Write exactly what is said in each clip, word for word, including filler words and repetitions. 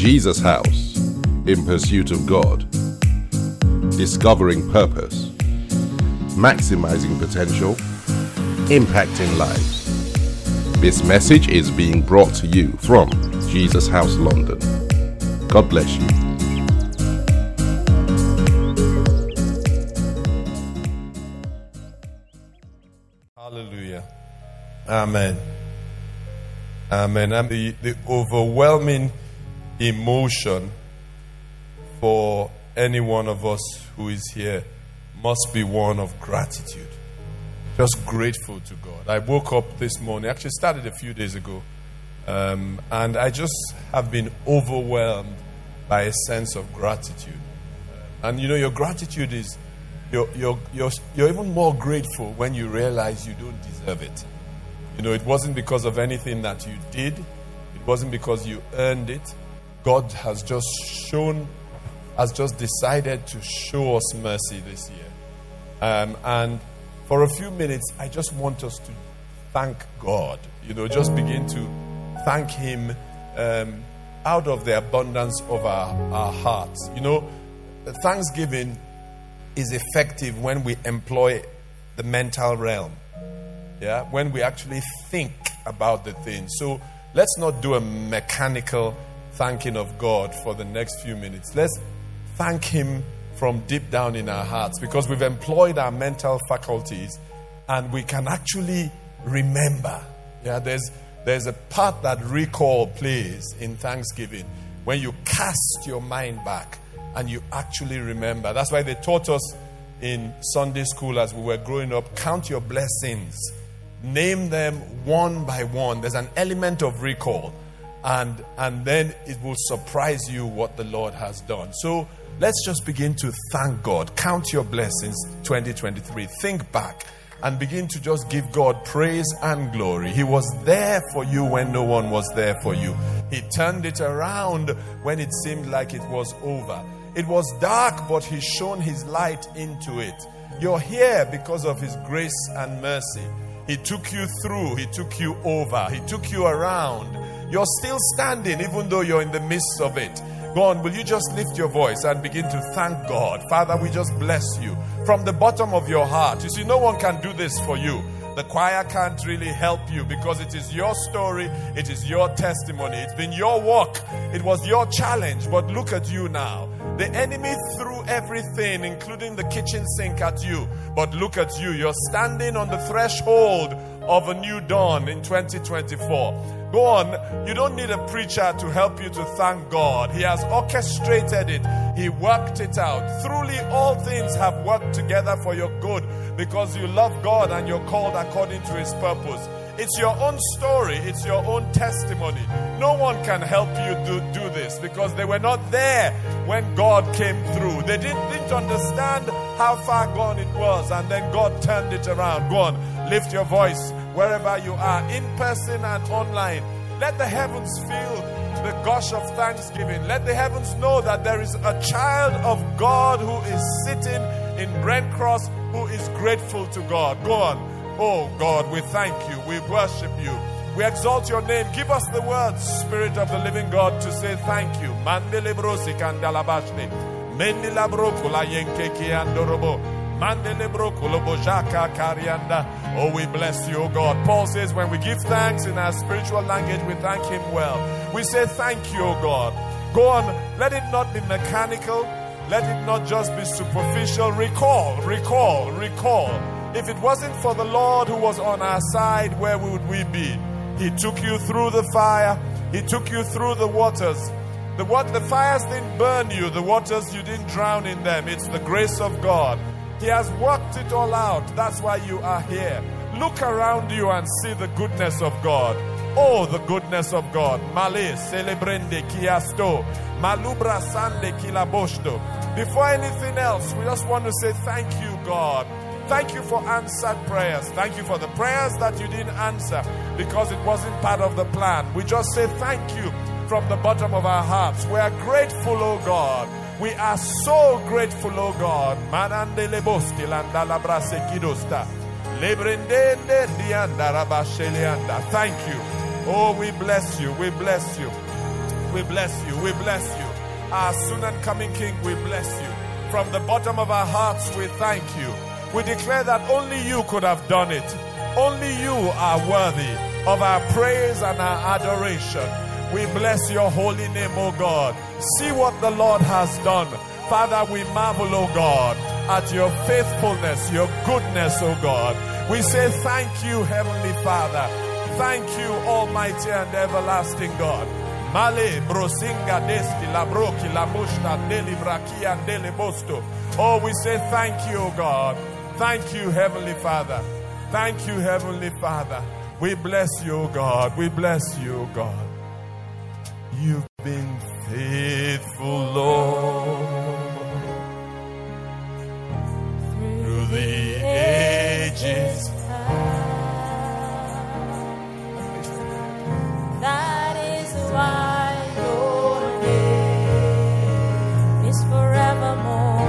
Jesus House, in pursuit of God, discovering purpose, maximizing potential, impacting lives. This message is being brought to you from Jesus House London. God bless you. Hallelujah. Amen. Amen. And the, the overwhelming emotion for any one of us who is here must be one of gratitude. Just grateful to God. I woke up this morning, actually started a few days ago, um, and I just have been overwhelmed by a sense of gratitude. And you know, your gratitude is, you're, you're, you're, you're even more grateful when you realize you don't deserve it. You know, it wasn't because of anything that you did. It wasn't because you earned it. God has just shown, has just decided to show us mercy this year. Um, and for a few minutes, I just want us to thank God. You know, just begin to thank Him um, out of the abundance of our, our hearts. You know, thanksgiving is effective when we employ the mental realm. Yeah, when we actually think about the thing. So let's not do a mechanical thanking of God for the next few minutes. Let's thank Him from deep down in our hearts, because we've employed our mental faculties and we can actually remember. Yeah, there's there's a part that recall plays in thanksgiving, when you cast your mind back and you actually remember. That's why they taught us in Sunday school as we were growing up, count your blessings. Name them one by one. There's an element of recall. And and then it will surprise you what the Lord has done. So let's just begin to thank God. Count your blessings twenty twenty-three. Think back and begin to just give God praise and glory. He was there for you when no one was there for you. He turned it around when it seemed like it was over. It was dark, but He shone His light into it. You're here because of His grace and mercy. He took you through. He took you over. He took you around. You're still standing even though you're in the midst of it. Go on, will you just lift your voice and begin to thank God? Father, we just bless You from the bottom of your heart. You see, no one can do this for you. The choir can't really help you, because it is your story. It is your testimony. It's been your walk. It was your challenge. But look at you now. The enemy threw everything, including the kitchen sink, at you. But look at you. You're standing on the threshold of a new dawn in twenty twenty-four. Go on, you don't need a preacher to help you to thank God. He has orchestrated it. He worked it out. Truly all things have worked together for your good, because you love God and you're called according to His purpose. It's your own story. It's your own testimony. No one can help you do, do this, because they were not there when God came through. They didn't, didn't understand how far gone it was, and then God turned it around. Go on, lift your voice. Wherever you are, in person and online, let the heavens feel the gush of thanksgiving. Let the heavens know that there is a child of God who is sitting in Brent Cross who is grateful to God. Go on. Oh God, we thank You. We worship You. We exalt Your name. Give us the words, Spirit of the living God, to say thank You. Oh, we bless You, O God. Paul says when we give thanks in our spiritual language, we thank Him well. We say thank You, O God. Go on, let it not be mechanical. Let it not just be superficial. Recall, recall, recall. If it wasn't for the Lord who was on our side, where would we be? He took you through the fire. He took you through the waters. The, what, the fires didn't burn you. The waters, you didn't drown in them. It's the grace of God. He has worked it all out. That's why you are here. Look around you and see the goodness of God. Oh, the goodness of God. Male celebrende kiasto. Malubra sande kilabosto. Before anything else, we just want to say thank You, God. Thank You for answered prayers. Thank You for the prayers that You didn't answer because it wasn't part of the plan. We just say thank You from the bottom of our hearts. We are grateful, oh God. We are so grateful, O God. Thank You. Oh, we bless You. We bless You. we bless you, we bless you. Our soon and coming King, we bless you. From the bottom of our hearts, we thank you. We declare that only you could have done it. Only you are worthy of our praise and our adoration. We bless your holy name, O God. See what the Lord has done. Father, we marvel, O God, at your faithfulness, your goodness, O God. We say thank you, Heavenly Father. Thank you, Almighty and everlasting God. Male brosinga deski labroki lamushta delibraki and delibosto. Oh, we say thank you, O God. Thank you, Heavenly Father. Thank you, Heavenly Father. We bless you, O God. We bless you, O God. You've been faithful, Lord, through the ages past. That is why your name is forevermore.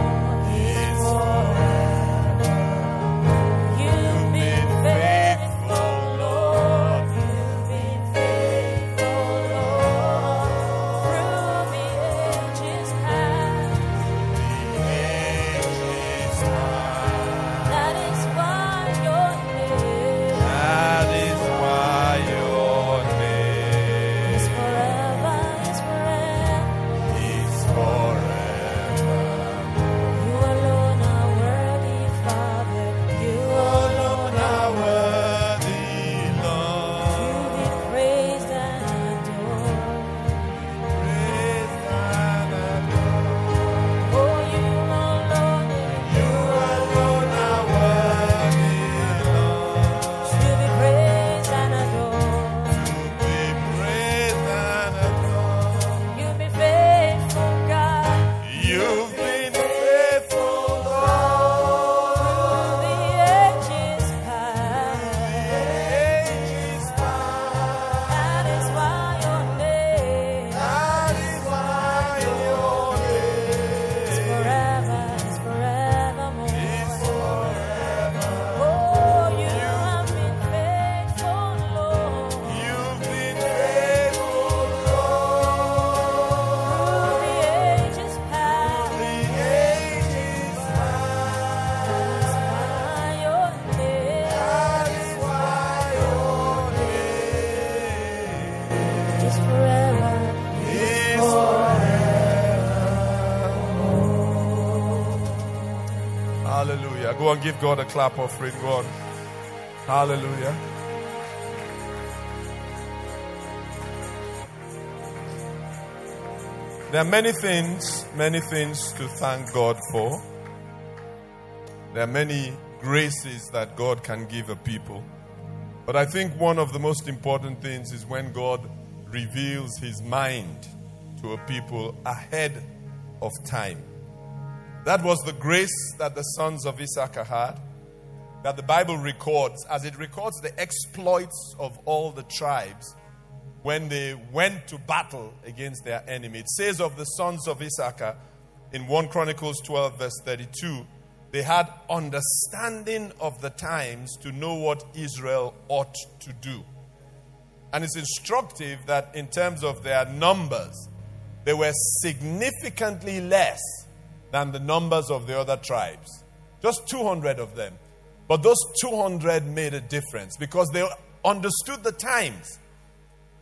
Go and give God a clap offering. Go on. Hallelujah. There are many things, many things to thank God for. There are many graces that God can give a people. But I think one of the most important things is when God reveals his mind to a people ahead of time. That was the grace that the sons of Issachar had, that the Bible records, as it records the exploits of all the tribes when they went to battle against their enemy. It says of the sons of Issachar in First Chronicles twelve verse thirty-two, they had understanding of the times to know what Israel ought to do. And it's instructive that in terms of their numbers, they were significantly less than the numbers of the other tribes. Just two hundred of them. But those two hundred made a difference because they understood the times.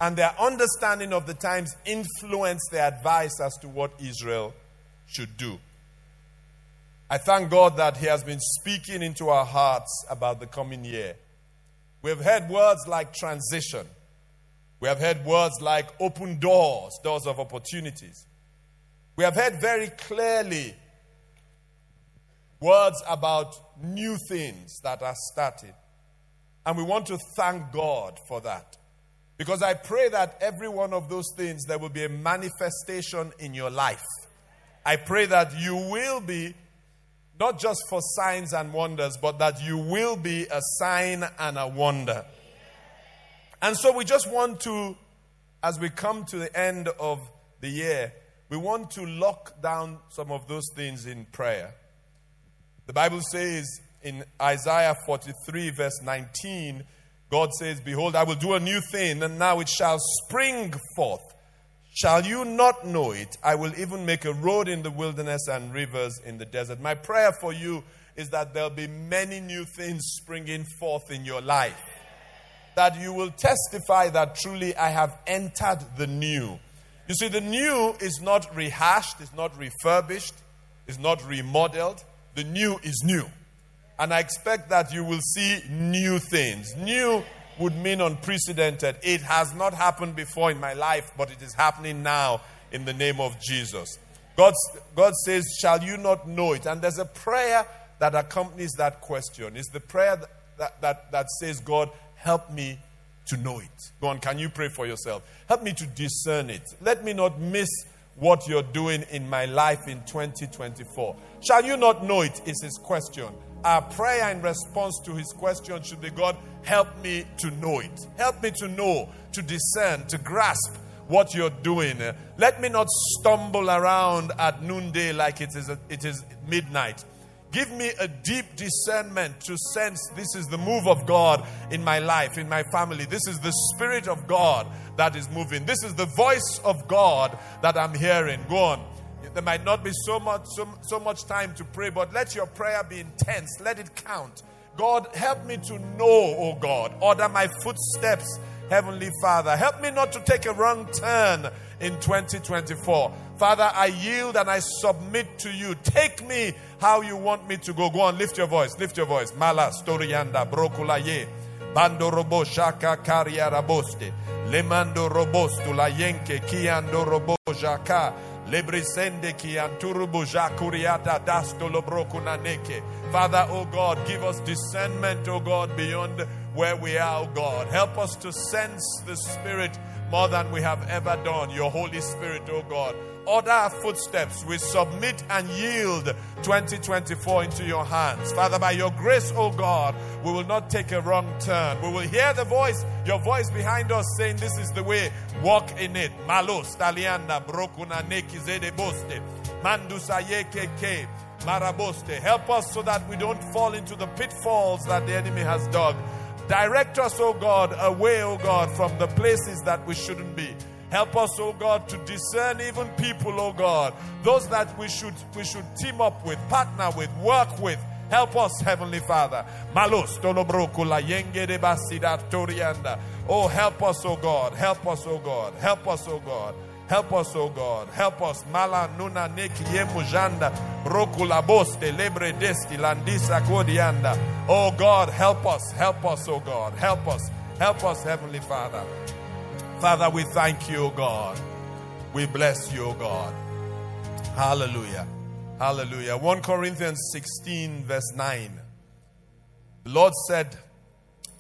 And their understanding of the times influenced their advice as to what Israel should do. I thank God that he has been speaking into our hearts about the coming year. We have heard words like transition. We have heard words like open doors, doors of opportunities. We have heard very clearly words about new things that are started. And we want to thank God for that. Because I pray that every one of those things, there will be a manifestation in your life. I pray that you will be, not just for signs and wonders, but that you will be a sign and a wonder. And so we just want to, as we come to the end of the year, we want to lock down some of those things in prayer. The Bible says in Isaiah forty-three verse nineteen, God says, "Behold, I will do a new thing, and now it shall spring forth. Shall you not know it? I will even make a road in the wilderness and rivers in the desert. My prayer for you is that there'll be many new things springing forth in your life. That you will testify that truly I have entered the new. You see, the new is not rehashed, it's not refurbished, it's not remodeled. The new is new. And I expect that you will see new things. New would mean unprecedented. It has not happened before in my life, but it is happening now in the name of Jesus. God's, God says, shall you not know it? And there's a prayer that accompanies that question. It's the prayer that, that, that, that says, God, help me to know it. Go on, can you pray for yourself? Help me to discern it. Let me not miss what you're doing in my life in twenty twenty-four. Shall you not know it is his question. Our prayer in response to his question should be, God, help me to know it. Help me to know, to discern, to grasp what you're doing. Let me not stumble around at noonday like it is, it is midnight. Give me a deep discernment to sense this is the move of God in my life, in my family. This is the Spirit of God that is moving. This is the voice of God that I'm hearing. Go on. There might not be so much so, so much time to pray, but let your prayer be intense. Let it count. God, help me to know, oh God. Order my footsteps, Heavenly Father. Help me not to take a wrong turn in twenty twenty-four. Father, I yield and I submit to you. Take me how you want me to go. Go on, lift your voice, lift your voice. Mala storianda brokula ye. Bando robo shaka karia raboste. Lemando robostu la yenke kiando robo jaka. Lebrisende kianturubu jakuriata dasto lo brokuna neke. Father, oh God, give us discernment, oh God, beyond where we are, oh God. Help us to sense the Spirit more than we have ever done. Your Holy Spirit, oh God. Order our footsteps. We submit and yield twenty twenty-four into your hands. Father, by your grace, oh God, we will not take a wrong turn. We will hear the voice, your voice behind us saying, this is the way, walk in it. Malos, talianda, brokuna, neki, zede, boste, mandusa, yekeke, maraboste. Help us so that we don't fall into the pitfalls that the enemy has dug. Direct us, O God, away, O God, from the places that we shouldn't be. Help us, O God, to discern even people, O God, those that we should we should team up with, partner with, work with. Help us, Heavenly Father. Oh, help us, O God. Help us, O God. Help us, O God. Help us, O God. Help us. Mala nuna neki yemujanda brokula boste lebre desti landisa kodianda. Oh God, help us. Help us, O God. Help us. Help us, Heavenly Father. Father, we thank you, O God. We bless you, O God. Hallelujah. Hallelujah. First Corinthians sixteen verse nine. The Lord said,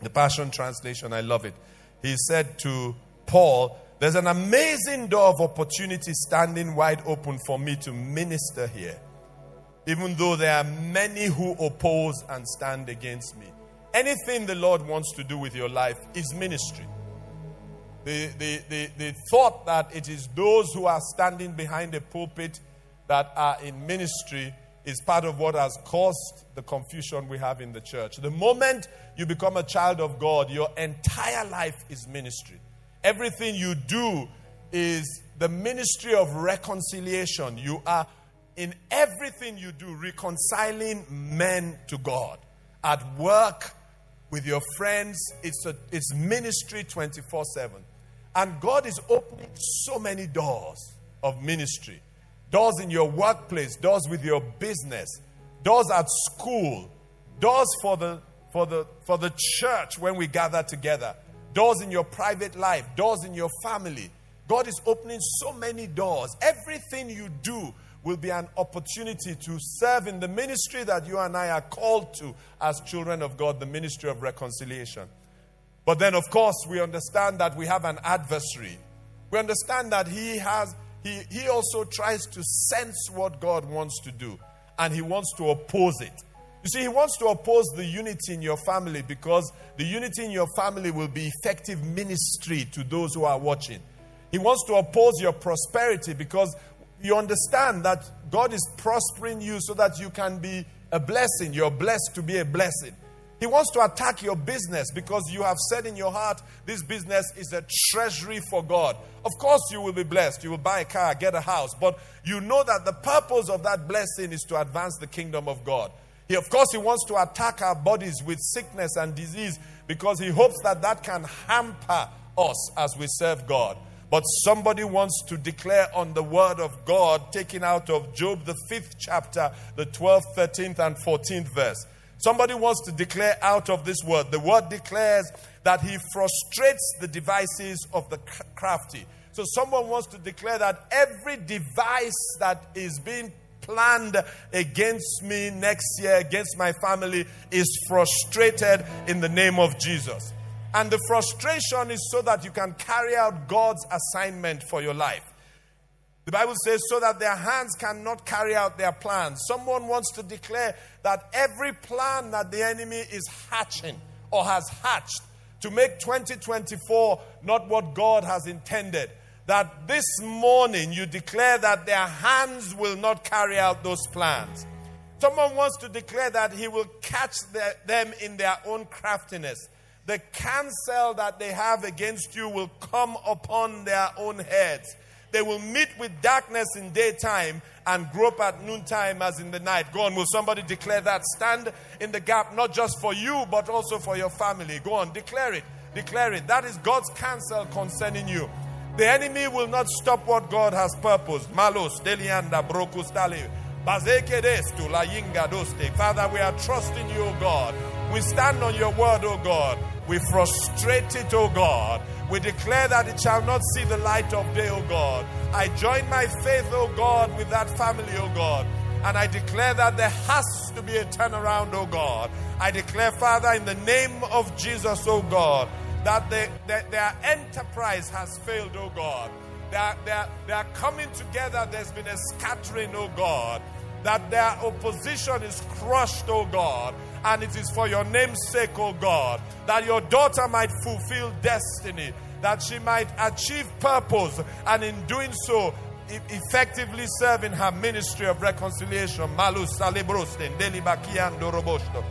the Passion Translation, I love it. He said to Paul, there's an amazing door of opportunity standing wide open for me to minister here, even though there are many who oppose and stand against me. Anything the Lord wants to do with your life is ministry. The, the, the, the thought that it is those who are standing behind a pulpit that are in ministry is part of what has caused the confusion we have in the church. The moment you become a child of God, your entire life is ministry. Everything you do is the ministry of reconciliation. You are, in everything you do, reconciling men to God. At work, with your friends, it's a, it's ministry twenty-four seven. And God is opening so many doors of ministry. Doors in your workplace, doors with your business, doors at school, doors for the for the for the church when we gather together. Doors in your private life, doors in your family. God is opening so many doors. Everything you do will be an opportunity to serve in the ministry that you and I are called to as children of God, the ministry of reconciliation. But then, of course, we understand that we have an adversary. We understand that he has, he, he also tries to sense what God wants to do, and he wants to oppose it. You see, he wants to oppose the unity in your family because the unity in your family will be effective ministry to those who are watching. He wants to oppose your prosperity because you understand that God is prospering you so that you can be a blessing. You're blessed to be a blessing. He wants to attack your business because you have said in your heart, this business is a treasury for God. Of course, you will be blessed. You will buy a car, get a house. But you know that the purpose of that blessing is to advance the kingdom of God. He, of course, he wants to attack our bodies with sickness and disease because he hopes that that can hamper us as we serve God. But somebody wants to declare on the word of God, taken out of Job, the fifth chapter, the twelfth, thirteenth, and fourteenth verse. Somebody wants to declare out of this word. The word declares that he frustrates the devices of the crafty. So someone wants to declare that every device that is being planned against me next year, against my family, is frustrated in the name of Jesus. And the frustration is so that you can carry out God's assignment for your life. The Bible says so that their hands cannot carry out their plans. Someone wants to declare that every plan that the enemy is hatching or has hatched to make twenty twenty-four not what God has intended, that this morning you declare that their hands will not carry out those plans. Someone wants to declare that he will catch the, them in their own craftiness. The cancel that they have against you will come upon their own heads. They will meet with darkness in daytime and grope at noontime as in the night. Go on, will somebody declare that? Stand in the gap, not just for you, but also for your family. Go on, declare it. Declare it. That is God's counsel concerning you. The enemy will not stop what God has purposed. Malos, Delianda, Brokustale, Bazekedestu, Layinga, Doste. Father, we are trusting you, O God. We stand on your word, O God. We frustrate it, O God. We declare that it shall not see the light of day, O God. I join my faith, O God, with that family, O God. And I declare that there has to be a turnaround, O God. I declare, Father, in the name of Jesus, O God, that, they, that their enterprise has failed, O God. Their, their, their coming together, there's been a scattering, O God. That their opposition is crushed, O God. And it is for your name's sake, O God, that your daughter might fulfill destiny, that she might achieve purpose, and in doing so, e- effectively serve in her ministry of reconciliation. Malus salebrosten delibakiando robosto,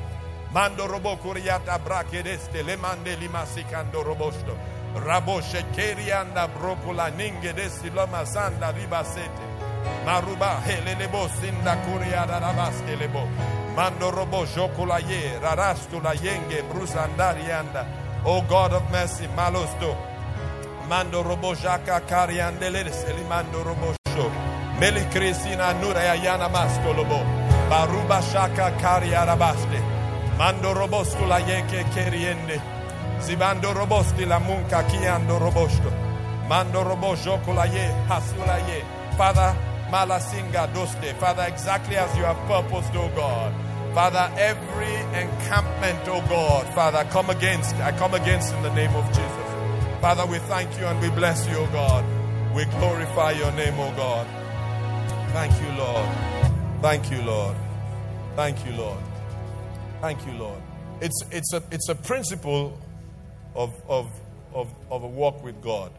mando robo curiata brakedeste le mande limasikando robosto, raboshe kerianda brocola ninge desi loma sanda ribasete. Maruba helelebo sinda kuriada rabaste lebo mando robo jokola ye rarastula yenge brusandarianda. O God of mercy, malosto mando robo jaka kariandele selimando robo sho melikresina nuraya yana maskolobo baruba shaka kariarabaste mando robostula yeke keriende zibando robosti la munka kiando robosto mando robo jokola ye hasula ye. Father, Malasinga Doste, Father, exactly as you have purposed, O God. Father, every encampment, O God, Father, come against, I come against in the name of Jesus. Father, we thank you and we bless you, O God. We glorify your name, O God. Thank you, Lord. Thank you, Lord. Thank you, Lord. Thank you, Lord. It's it's a it's a principle of of of, of a walk with God.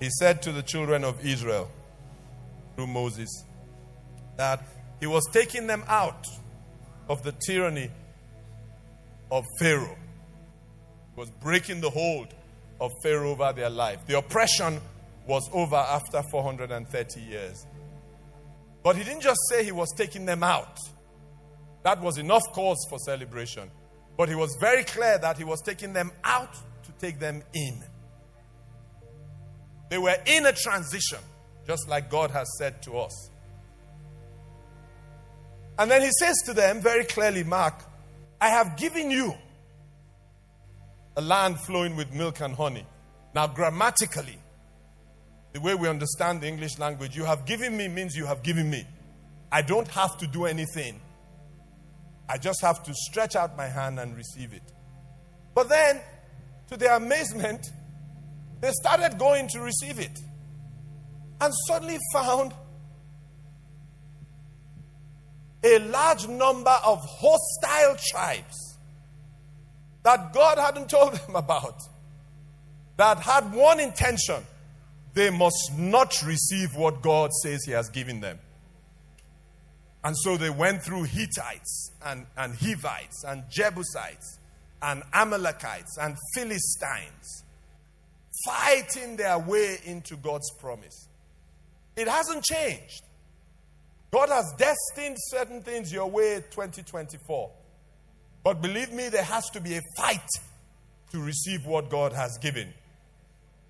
He said to the children of Israel, through Moses, that he was taking them out of the tyranny of Pharaoh. He was breaking the hold of Pharaoh over their life. The oppression was over after four hundred thirty years. But he didn't just say he was taking them out. That was enough cause for celebration. But he was very clear that he was taking them out to take them in. They were in a transition, just like God has said to us. And then he says to them very clearly, Mark, I have given you a land flowing with milk and honey. Now, grammatically, the way we understand the English language, you have given me means you have given me. I don't have to do anything. I just have to stretch out my hand and receive it. But then, to their amazement, they started going to receive it. And suddenly found a large number of hostile tribes that God hadn't told them about, that had one intention: they must not receive what God says he has given them. And so they went through Hittites and, and Hivites and Jebusites and Amalekites and Philistines, fighting their way into God's promise. It hasn't changed. God has destined certain things your way twenty twenty-four. But believe me, there has to be a fight to receive what God has given.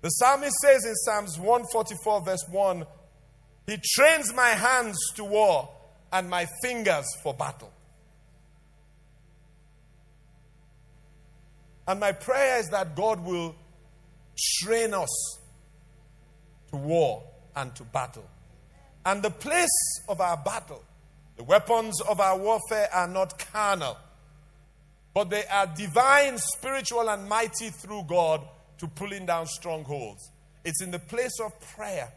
The psalmist says in Psalms one forty-four verse one, He trains my hands to war and my fingers for battle. And my prayer is that God will train us to war and to battle. And the place of our battle, the weapons of our warfare are not carnal, but they are divine, spiritual, and mighty through God to pulling down strongholds. It's in the place of prayer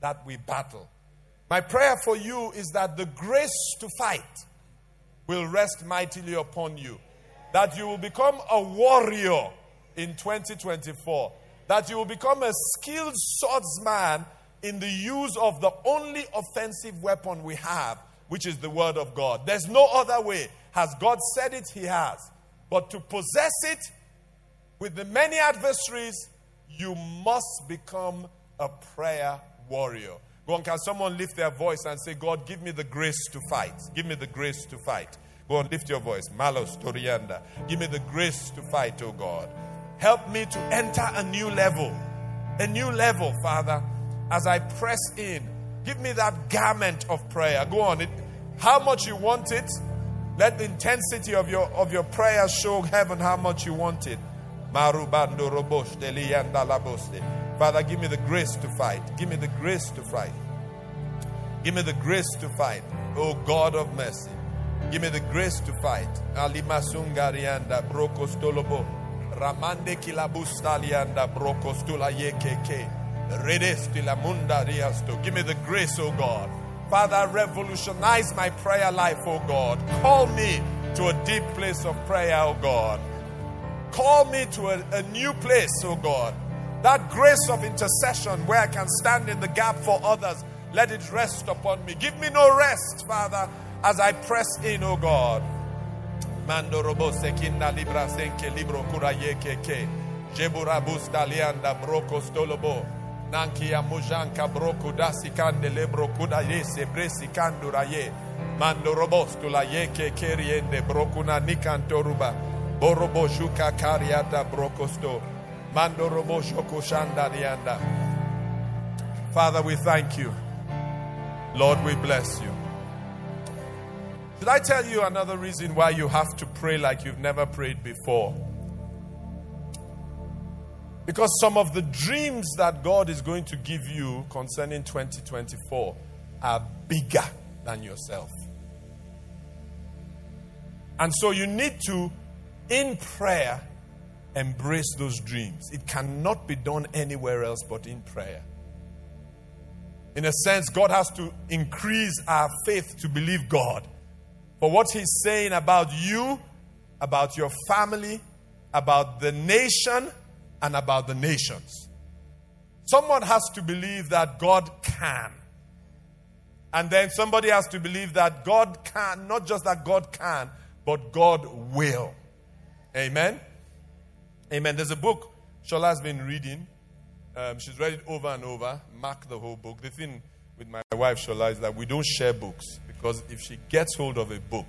that we battle. My prayer for you is that the grace to fight will rest mightily upon you. That you will become a warrior in twenty twenty-four. That you will become a skilled swordsman in the use of the only offensive weapon we have, which is the Word of God. There's no other way. Has God said it? He has. But to possess it with the many adversaries, you must become a prayer warrior. Go on, can someone lift their voice and say, God, give me the grace to fight. Give me the grace to fight. Go on, lift your voice. Malos, Torianda. Give me the grace to fight, oh God. Help me to enter a new level. A new level, Father, as I press in. Give me that garment of prayer. Go on. It, how much you want it. Let the intensity of your, of your prayer show heaven how much you want it. Marubando robosh delianda laboste. Father, give me the grace to fight. Give me the grace to fight. Give me the grace to fight. Oh God of mercy. Give me the grace to fight. Alimasunga rianda brokostolobo. Ramande kilabusta lianda brokostula yekeke. Redestila munda riasto. Give me the grace, oh God. Father, revolutionize my prayer life, oh God. Call me to a deep place of prayer, oh God. Call me to a, a new place, oh God. That grace of intercession where I can stand in the gap for others, let it rest upon me. Give me no rest, Father, as I press in, O God. Mando robo sekinda libra senke libro kuraye keke. Jebura busta lianda broko stolobo. Nankia mujanka broku dasikande lebro kudaye sebresi kanduraye. Mando robo stulaye keke riende brokuna nikantoruba. Borobo shuka kariata broko sto. Father, we thank you. Lord, we bless you. Should I tell you another reason why you have to pray like you've never prayed before? Because some of the dreams that God is going to give you concerning twenty twenty-four are bigger than yourself. And so you need to, in prayer, embrace those dreams. It cannot be done anywhere else but in prayer. In a sense, God has to increase our faith to believe God for what He's saying about you, about your family, about the nation, and about the nations. Someone has to believe that God can. And then somebody has to believe that God can, not just that God can, but God will. Amen? Amen. There's a book Shola has been reading. Um, she's read it over and over. Mark the whole book. The thing with my wife Shola is that we don't share books, because if she gets hold of a book,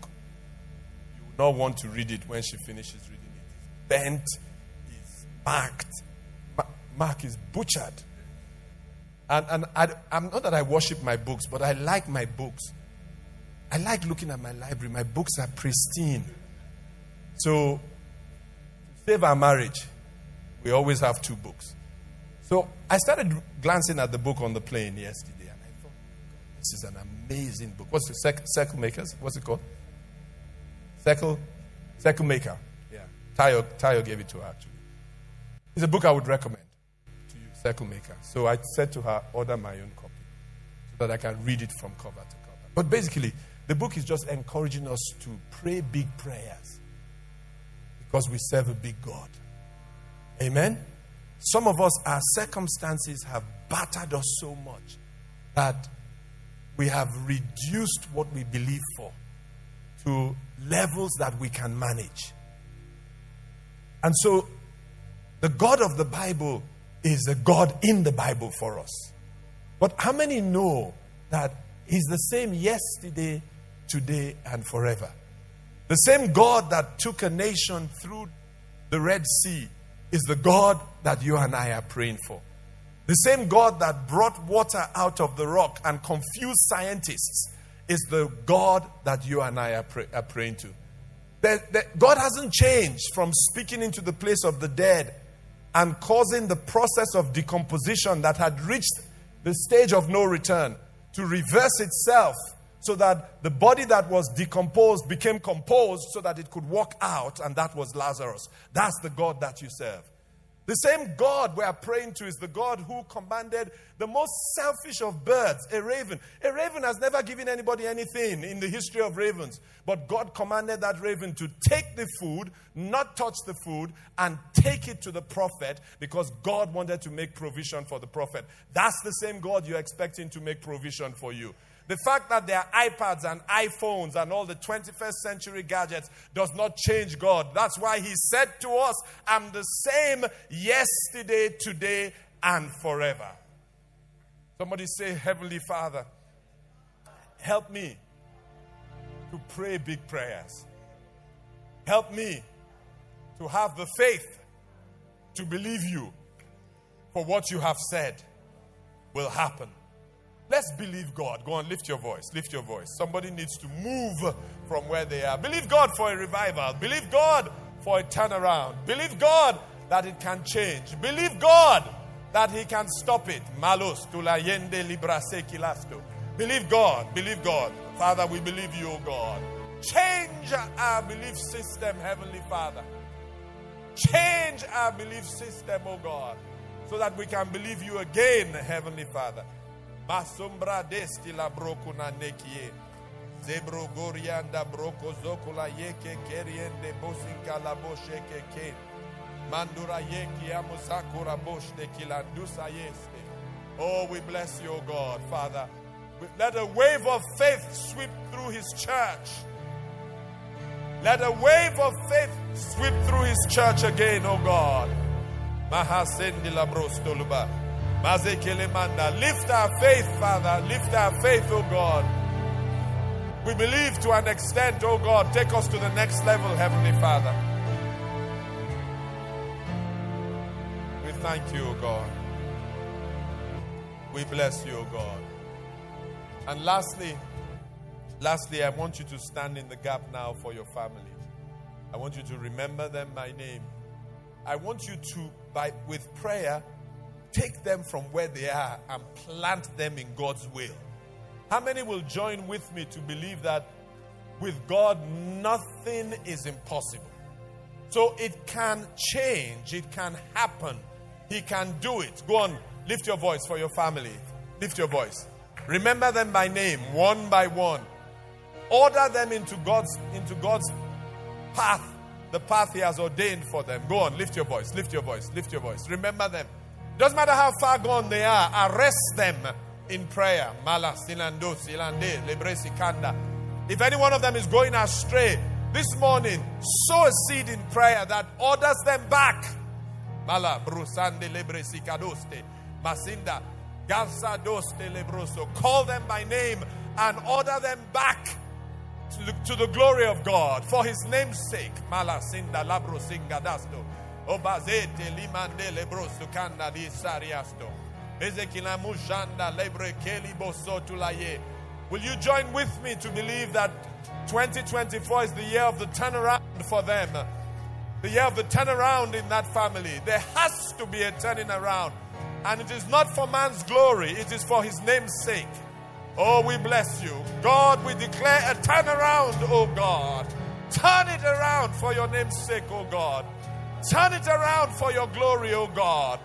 you will not want to read it when she finishes reading it. It's bent, it's marked. Ma- Mark is butchered. And and I, I'm not that I worship my books, but I like my books. I like looking at my library. My books are pristine. So, save our marriage, we always have two books. So I started glancing at the book on the plane yesterday, and I thought, this is an amazing book. What's the Circle sec- Makers? What's it called? Circle, Circle Maker. Yeah, Tayo, Tayo gave it to her actually. It's a book I would recommend to you, Circle Maker. So I said to her, order my own copy so that I can read it from cover to cover. But basically, the book is just encouraging us to pray big prayers. Because we serve a big God. Amen? Some of us, our circumstances have battered us so much that we have reduced what we believe for to levels that we can manage. And so, the God of the Bible is the God in the Bible for us. But how many know that He's the same yesterday, today, and forever? The same God that took a nation through the Red Sea is the God that you and I are praying for. The same God that brought water out of the rock and confused scientists is the God that you and I are, pray, are praying to. That, that God hasn't changed from speaking into the place of the dead and causing the process of decomposition that had reached the stage of no return to reverse itself so that the body that was decomposed became composed so that it could walk out, and that was Lazarus. That's the God that you serve. The same God we are praying to is the God who commanded the most selfish of birds, a raven. A raven has never given anybody anything in the history of ravens. But God commanded that raven to take the food, not touch the food, and take it to the prophet because God wanted to make provision for the prophet. That's the same God you're expecting to make provision for you. The fact that there are iPads and iPhones and all the twenty-first century gadgets does not change God. That's why He said to us, I'm the same yesterday, today, and forever. Somebody say, Heavenly Father, help me to pray big prayers. Help me to have the faith to believe you for what you have said will happen. Let's believe God. Go on, lift your voice. Lift your voice. Somebody needs to move from where they are. Believe God for a revival. Believe God for a turnaround. Believe God that it can change. Believe God that He can stop it. Malos tulayende libraseki lasto. Believe God. Believe God. Father, we believe you, O God. Change our belief system, Heavenly Father. Change our belief system, O God, so that we can believe you again, Heavenly Father. Masumbra desti la brokuna nekie. Zebro gorianda broko zokula yeke keriende bosinka la bosheke ke. Mandura yeki amosakura boshte kilandusa yeste. Oh, we bless you, O God, Father. Let a wave of faith sweep through His church. Let a wave of faith sweep through His church again, O God. Mahasendi la brostoluba. Lift our faith, Father. Lift our faith, O God. We believe to an extent, O God. Take us to the next level, Heavenly Father. We thank you, O God. We bless you, O God. And lastly, lastly, I want you to stand in the gap now for your family. I want you to remember them by name. I want you to, by with prayer, take them from where they are and plant them in God's will. How many will join with me to believe that with God, nothing is impossible? So it can change. It can happen. He can do it. Go on. Lift your voice for your family. Lift your voice. Remember them by name, one by one. Order them into God's, into God's path, the path He has ordained for them. Go on. Lift your voice. Lift your voice. Lift your voice. Remember them. Doesn't matter how far gone they are, arrest them in prayer. If any one of them is going astray this morning, sow a seed in prayer that orders them back. Call them by name and order them back to the glory of God for His name's sake. Obazete limande lebrosu kanda di sariasto. Ezekila mushanda lebre keli bosotulaye. Will you join with me to believe that twenty twenty-four is the year of the turnaround for them? The year of the turnaround in that family. There has to be a turning around. And it is not for man's glory. It is for His name's sake. Oh, we bless you. God, we declare a turnaround, oh God. Turn it around for your name's sake, oh God. Turn it around for your glory, O God.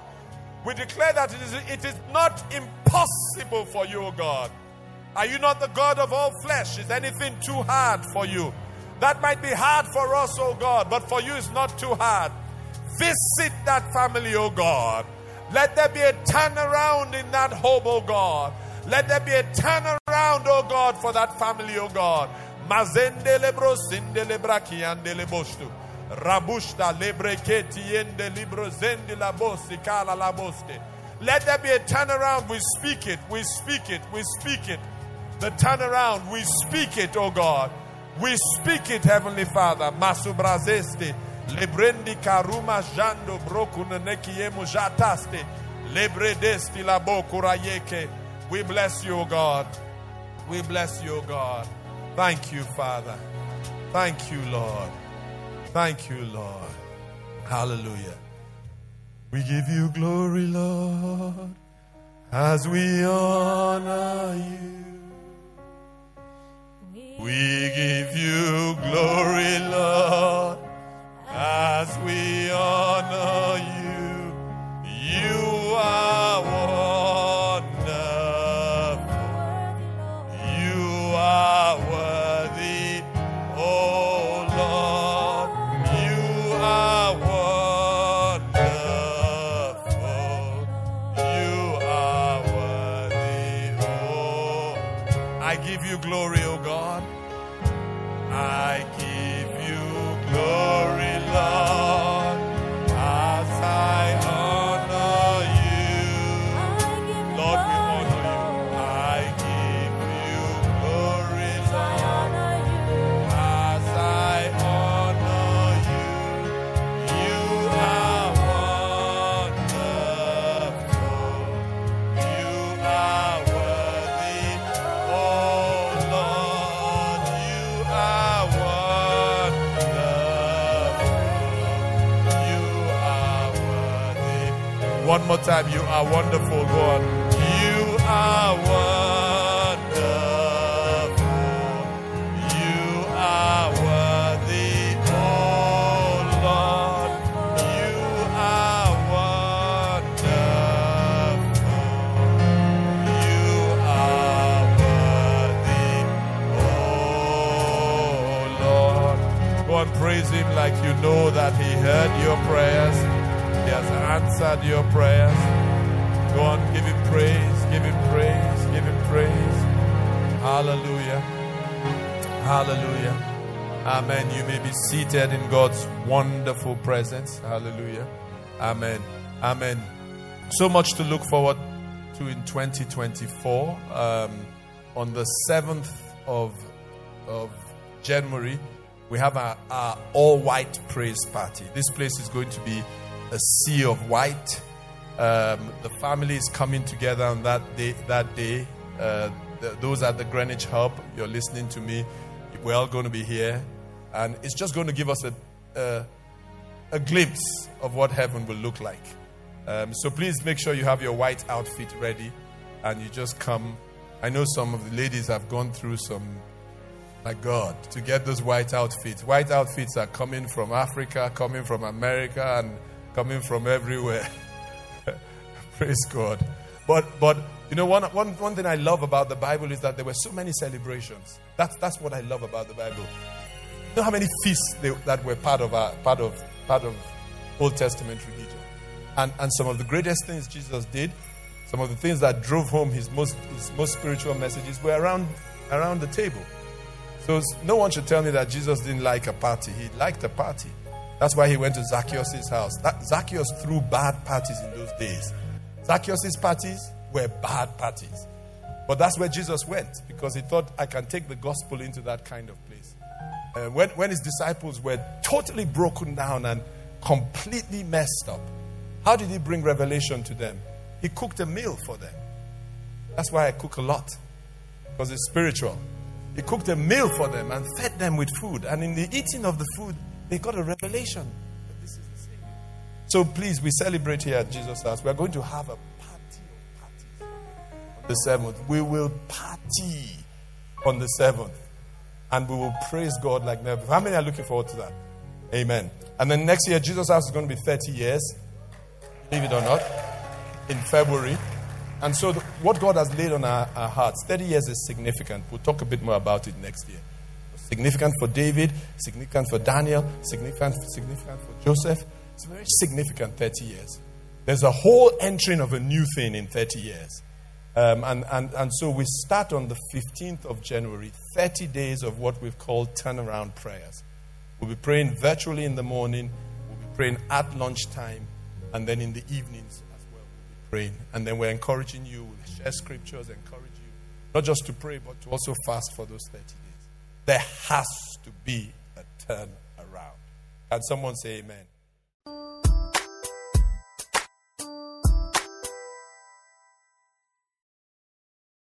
We declare that it is, it is not impossible for you, O God. Are you not the God of all flesh? Is anything too hard for you? That might be hard for us, O God, but for you it's not too hard. Visit that family, O God. Let there be a turnaround in that home, O God. Let there be a turnaround, oh God, for that family, oh God. Let there be a turnaround. We speak it. We speak it. We speak it. The turnaround. We speak it, oh God. We speak it, Heavenly Father. Masubrazeste. Lebrendi karuma jando brokuneneki yemu jataste. Lebredesti labokurayeke. We bless you, O God. We bless you, O God. Thank you, Father. Thank you, Lord. Thank you, Lord. Hallelujah. We give you glory, Lord, as we honor you. We give you glory, Lord, as we honor you. You are wonderful. You are worthy, oh Lord. You are wonderful. You are worthy, oh. I give you glory, oh God. I give you glory, Lord, as I honor you. Lord, we honor you. I give you glory, Lord, as I honor you. You are wonderful. You are worthy, oh Lord. You are wonderful. One more time, you are wonderful, Lord. You are wonderful. You are worthy, oh Lord. You are wonderful. You are worthy, oh Lord. Go and praise him like you know that he heard your prayers. He has answered your prayers. Go on, give him praise, give him praise, give him praise. Hallelujah. Hallelujah. Amen. You may be seated in God's wonderful presence. Hallelujah. Amen. Amen. So much to look forward to in twenty twenty-four. Um, on the seventh of, of January, we have our, our all-white praise party. This place is going to be a sea of white. Um, the family is coming together on that day. That day, uh, th- those at the Greenwich Hub, you're listening to me. We're all going to be here, and it's just going to give us a a, a glimpse of what heaven will look like. Um, so please make sure you have your white outfit ready, and you just come. I know some of the ladies have gone through some. My God, to get those white outfits. White outfits are coming from Africa, coming from America, and coming from everywhere. Praise God. But but you know, one, one, one thing I love about the Bible is that there were so many celebrations. That's that's what I love about the Bible. You know how many feasts they, that were part of our part of part of Old Testament religion. And and some of the greatest things Jesus did, some of the things that drove home his most his most spiritual messages were around around the table. So no one should tell me that Jesus didn't like a party. He liked a party. That's why he went to Zacchaeus' house. That, Zacchaeus threw bad parties in those days. Zacchaeus' parties were bad parties. But that's where Jesus went, because he thought, I can take the gospel into that kind of place. Uh, when, when his disciples were totally broken down and completely messed up, how did he bring revelation to them? He cooked a meal for them. That's why I cook a lot, because it's spiritual. He cooked a meal for them and fed them with food. And in the eating of the food, they got a revelation that this is the Savior. So please, we celebrate here at Jesus House. We are going to have a party of parties on the seventh. We will party on the seventh. And we will praise God like never. How many are looking forward to that? Amen. And then next year, Jesus House is going to be thirty years. Believe it or not. In February. And so the, what God has laid on our, our hearts, thirty years is significant. We'll talk a bit more about it next year. Significant for David, significant for Daniel, significant, significant for Joseph. It's very significant, thirty years. There's a whole entering of a new thing in thirty years. Um, and, and, and so we start on the fifteenth of January, thirty days of what we've called turnaround prayers. We'll be praying virtually in the morning, we'll be praying at lunchtime, and then in the evenings as well we'll be praying. And then we're encouraging you, we'll share scriptures, encourage you, not just to pray, but to also fast for those thirty days. There has to be a turnaround. Can someone say amen?